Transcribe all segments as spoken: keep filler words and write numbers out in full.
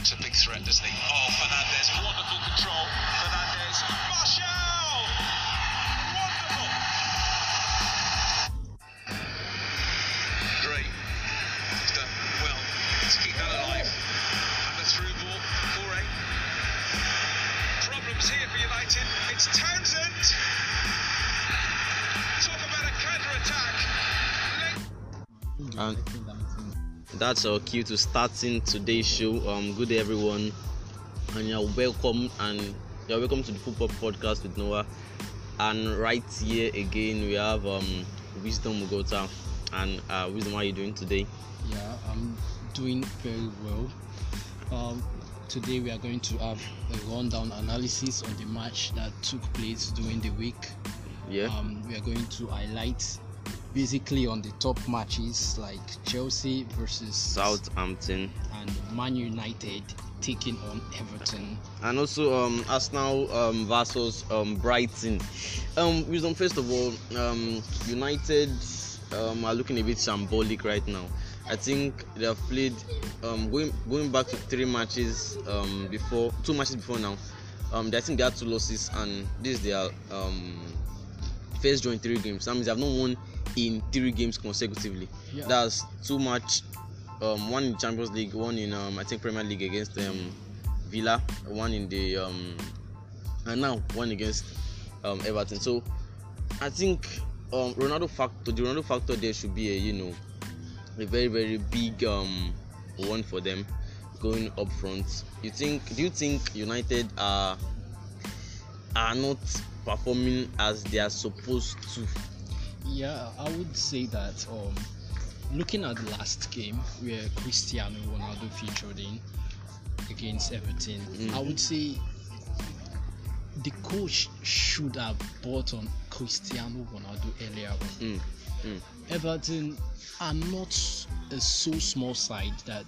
looks a big threat, doesn't he? Oh, Fernandes, wonderful control. Fernandes, Martial! Wonderful! Great. He's done well to keep that alive. And the through ball for Toure. Problems here for United. It's Townsend! Talk about a counter-attack. And that's our cue to starting today's show. Um, good day everyone, and you're welcome. And you're welcome to the Football Podcast with Noah. And right here again, we have um Wisdom Ugota. And uh, Wisdom, how are you doing today? Yeah, I'm doing very well. Um, today we are going to have a rundown analysis on the match that took place during the week. Yeah. Um, we are going to highlight. Basically on the top matches like Chelsea versus Southampton and Man United taking on Everton, and also um, Arsenal um, versus um, Brighton. Um, Wisdom, first of all, um, United um, are looking a bit shambolic right now. I think they have played um, going going back to three matches um, before two matches before now. Um, I think they had two losses, and this is their um, first joint three games. That means they have not won in three games consecutively. Yeah. That's too much. Um, one in Champions League, one in um, I think Premier League against um, Villa, one in the um, and now one against um, Everton. So I think um, Ronaldo factor, the Ronaldo factor there should be a you know a very very big um, one for them going up front. You think? Do you think United are are not performing as they are supposed to? Yeah, I would say that um, looking at the last game where Cristiano Ronaldo featured in against Everton, mm-hmm. I would say the coach should have bought on Cristiano Ronaldo earlier on. Mm-hmm. Everton are not a so small side that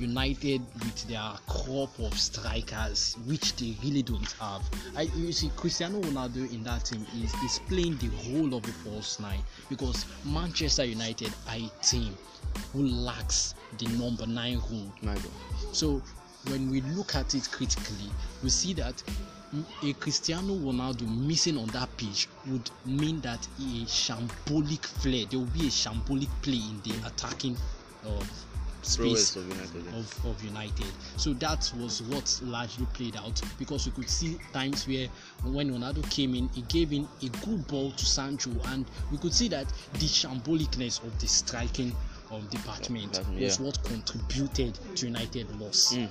United with their crop of strikers, which they really don't have. I, you see, Cristiano Ronaldo in that team is, is playing the whole of the false nine, because Manchester United are a team who lacks the number nine role. My God. So when we look at it critically, we see that a Cristiano Ronaldo missing on that pitch would mean that a shambolic flair, there will be a shambolic play in the attacking uh, space of United. Of, of United. So that was what largely played out, because we could see times where when Ronaldo came in, he gave in a good ball to Sancho, and we could see that the shambolicness of the striking um, department that, yeah. was what contributed to United loss. Mm.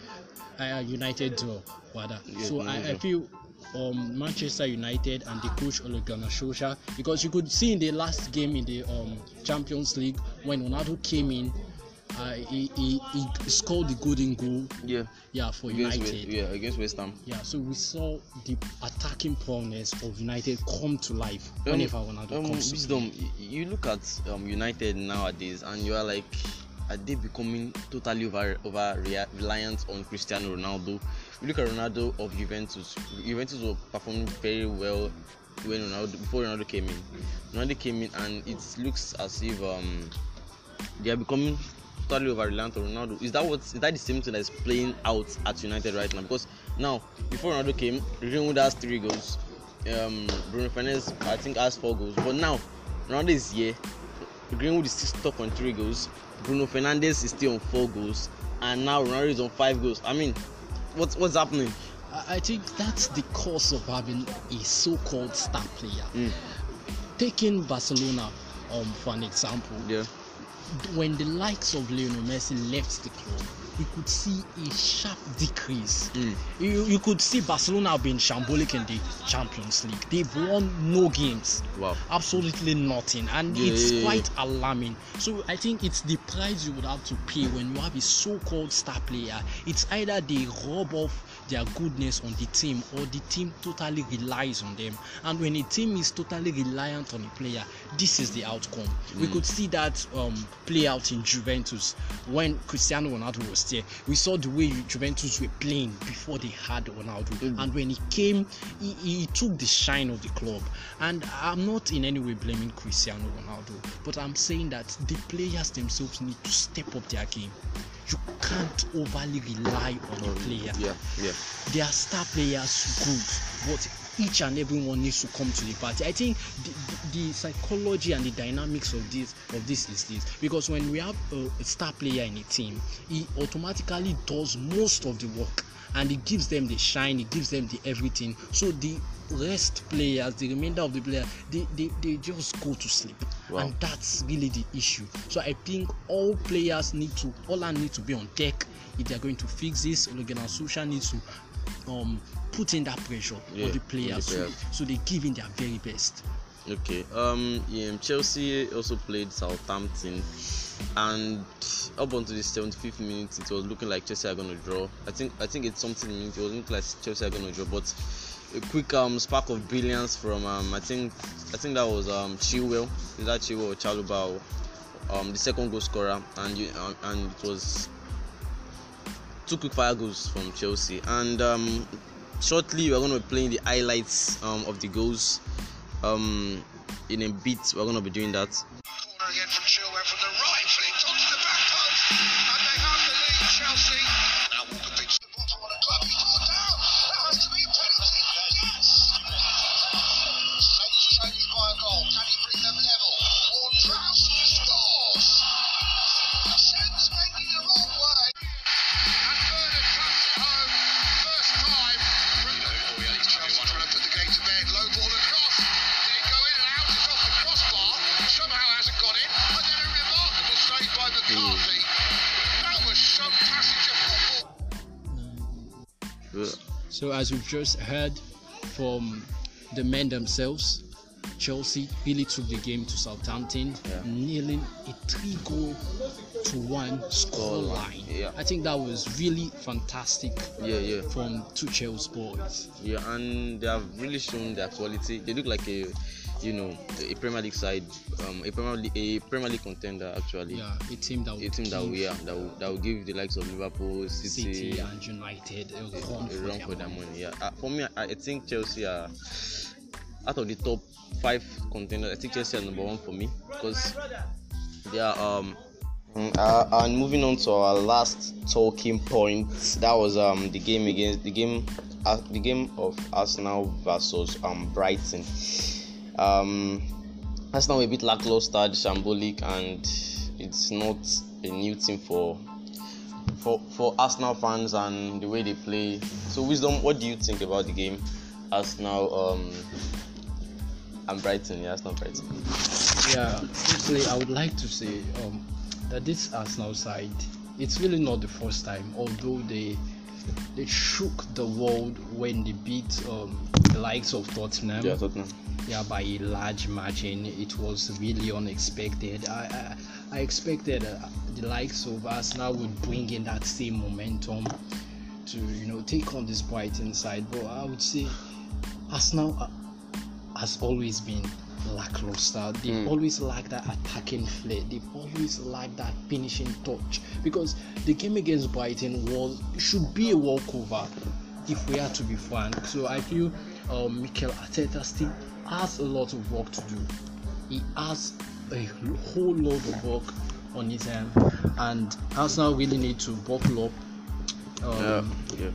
Uh, United draw, rather. Yeah, so I, I feel um, Manchester United and the coach Ole Gunnar Solskjaer, because you could see in the last game in the um, Champions League when Ronaldo came in, Uh, he, he, he scored the golden goal. Yeah, yeah, for against United. West, yeah, against West Ham. Yeah, so we saw the attacking prowess of United come to life um, whenever Ronaldo um, comes. Wisdom, you look at um, United nowadays, and you are like, are they becoming totally over over reliant on Cristiano Ronaldo? You look at Ronaldo of Juventus. Juventus were performing very well when Ronaldo before Ronaldo came in. Ronaldo came in, and it looks as if um, they are becoming totally over reliant on Ronaldo. Is that what? Is that the same thing that's playing out at United right now? Because now, before Ronaldo came, Greenwood has three goals. Um, Bruno Fernandes, I think, has four goals. But now, Ronaldo is here. Greenwood is still stuck on three goals. Bruno Fernandes is still on four goals, and now Ronaldo is on five goals. I mean, what's what's happening? I think that's the cause of having a so-called star player. Mm. Taking Barcelona, um, for an example. Yeah. When the likes of Lionel Messi left the club, you could see a sharp decrease. Mm. You, you could see Barcelona have been shambolic in the Champions League. They've won no games. Wow. Absolutely nothing. And yeah, it's yeah, yeah. quite alarming. So I think it's the price you would have to pay when you have a so-called star player. It's either they rob off their goodness on the team, or the team totally relies on them. And when a team is totally reliant on a player, this is the outcome. Mm. We could see that um, play out in Juventus when Cristiano Ronaldo was there. We saw the way Juventus were playing before they had Ronaldo, mm. and when he came, he, he took the shine of the club. And I'm not in any way blaming Cristiano Ronaldo, but I'm saying that the players themselves need to step up their game. You can't overly rely on a player. Yeah, yeah. There are star players good, but each and everyone needs to come to the party. I think the, the, the psychology and the dynamics of this of this is this, because when we have a, a star player in a team, he automatically does most of the work, and it gives them the shine, it gives them the everything. So the rest players, the remainder of the players, they, they, they just go to sleep. Wow. And that's really the issue. So I think all players need to, all I need to be on deck if they're going to fix this. Ole Gunnar Solskjaer needs to um, put in that pressure yeah, on the players, on the players. So, so they give in their very best. Okay. Um. Yeah, Chelsea also played Southampton, and up until the seventy-fifth minute, it was looking like Chelsea are going to draw. I think I think it's something. It wasn't like Chelsea are going to draw, but a quick um spark of brilliance from um I think I think that was um Chilwell, is that Chilwell or Chalobah, um the second goal scorer, and you um, and it was two quick fire goals from Chelsea. And um shortly we're gonna be playing the highlights um of the goals. Um in a bit we're gonna be doing that. Corner again from Chilwell from the right flick onto the back post, and they have the lead, Chelsea. Now Walker picks the bottom on a club, he falls down. That has to be a penalty. By a goal, can he bring them level? Or Trash scores! Sends Mendy the wrong way. And Werner comes it home, first time. Bruno, yeah, he's Chelsea trying to put the game to bed, low ball across. Did it go in and out? It's off the crossbar, somehow hasn't got in. But then a remarkable save by McCarthy. That was some passage of football. So as we've just heard from the men themselves, Chelsea really took the game to Southampton, yeah. nailing a three goal to one scoreline. Yeah. I think that was really fantastic yeah, yeah. from two Chelsea boys. Yeah, and they have really shown their quality. They look like a, you know, a Premier League side, um, a Premier League, a Premier League contender actually. Yeah, a team that will a team that will, yeah, that will that will give the likes of Liverpool, City, City and United a run for, their for their money. money. Yeah, uh, for me, I, I think Chelsea are out of the top five contenders. I think Chelsea are number one for me because they are. Um, uh, and moving on to our last talking point, that was um the game against the game, uh, the game of Arsenal versus um Brighton. Um, Arsenal were a bit lackluster, shambolic, and it's not a new thing for for for Arsenal fans and the way they play. So, Wisdom, what do you think about the game, Arsenal? Um. And Brighton, yeah, it's not Brighton. Yeah, actually, I would like to say um, that this Arsenal side, it's really not the first time, although they they shook the world when they beat um, the likes of Tottenham. Yeah, Tottenham. Yeah, by a large margin. It was really unexpected. I I, I expected uh, the likes of Arsenal would bring in that same momentum to, you know, take on this Brighton side, but I would say Arsenal Uh, has always been lackluster. They mm. always lack that attacking flair. They always lack that finishing touch. Because the game against Brighton was should be a walkover, if we are to be frank. So I feel um, Mikel Arteta still has a lot of work to do. He has a whole lot of work on his hand, and Arsenal really need to buckle up. Um, yeah. Yeah.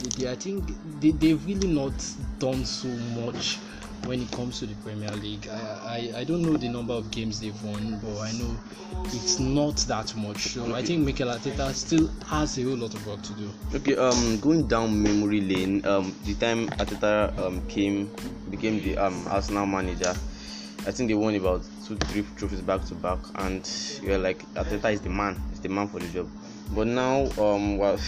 They, they, I think they they've really not done so much when it comes to the Premier League. I, I I don't know the number of games they've won, but I know it's not that much. So okay. I think Mikel Arteta still has a whole lot of work to do. Okay, um, going down memory lane, um, the time Arteta um came became the um Arsenal manager, I think they won about two three trophies back to back, and you're like, Arteta is the man, is the man for the job. But now um well.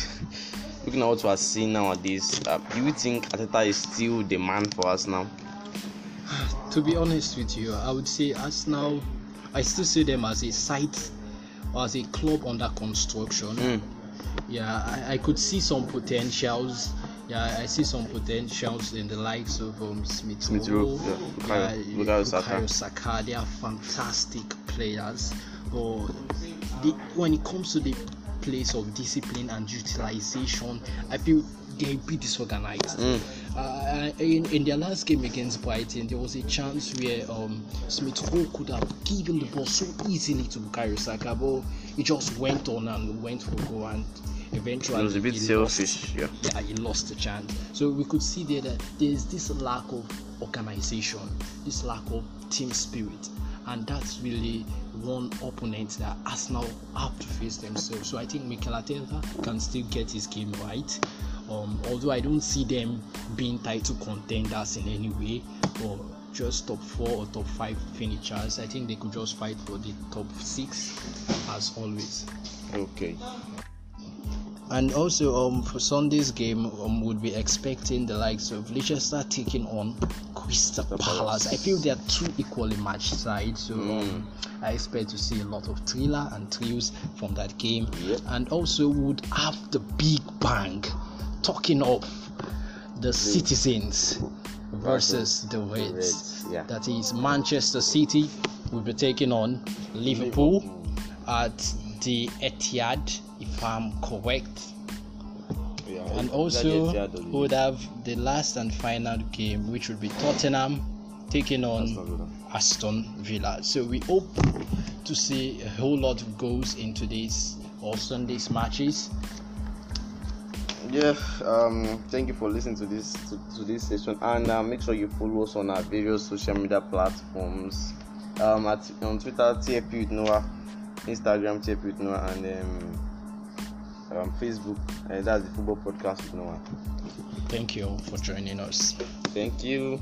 Looking at what we are seeing nowadays, uh, do you think Arteta is still the man for Arsenal? To be honest with you, I would say Arsenal, I still see them as a site, or as a club under construction. Mm. Yeah, I, I could see some potentials Yeah, I see some potentials in the likes of um, Smith Rowe, yeah, Bukayo Saka. Saka. They are fantastic players, but they, when it comes to the place of discipline and utilization, I feel they're a bit disorganized. Mm. Uh, in, in their last game against Brighton, there was a chance where um, Smith Rowe could have given the ball so easily to Bukayo Saka, but he just went on and went for goal, and eventually it was a bit selfish. Lost, yeah. yeah, he lost the chance. So we could see there that there's this lack of organization, this lack of team spirit, and that's really one opponent that Arsenal have to face themselves. So I think Mikel Arteta can still get his game right. Um, although I don't see them being title contenders in any way, or just top four or top five finishers. I think they could just fight for the top six as always. Okay. And also um, for Sunday's game, um, we'll be expecting the likes of Leicester taking on Crystal Palace. I feel they are two equally matched sides, so mm. um, I expect to see a lot of thriller and thrills from that game. Yep. And also would have the big bang, talking of the Citizens versus the Reds. The Reds yeah. That is, Manchester City will be taking on Liverpool, Liverpool. at the Etihad, if I'm correct. Yeah, and also would have the last and final game, which would be Tottenham taking on Aston Villa. Aston Villa. So we hope to see a whole lot of goals in today's or Sunday's matches. Yeah, um, thank you for listening to this to, to this session, and uh, make sure you follow us on our various social media platforms. Um, at on Twitter, T F P with Noah, Instagram, T F P with Noah, and um. Um, Facebook, and that's the Football Podcast with Noah. Thank you for joining us. Thank you.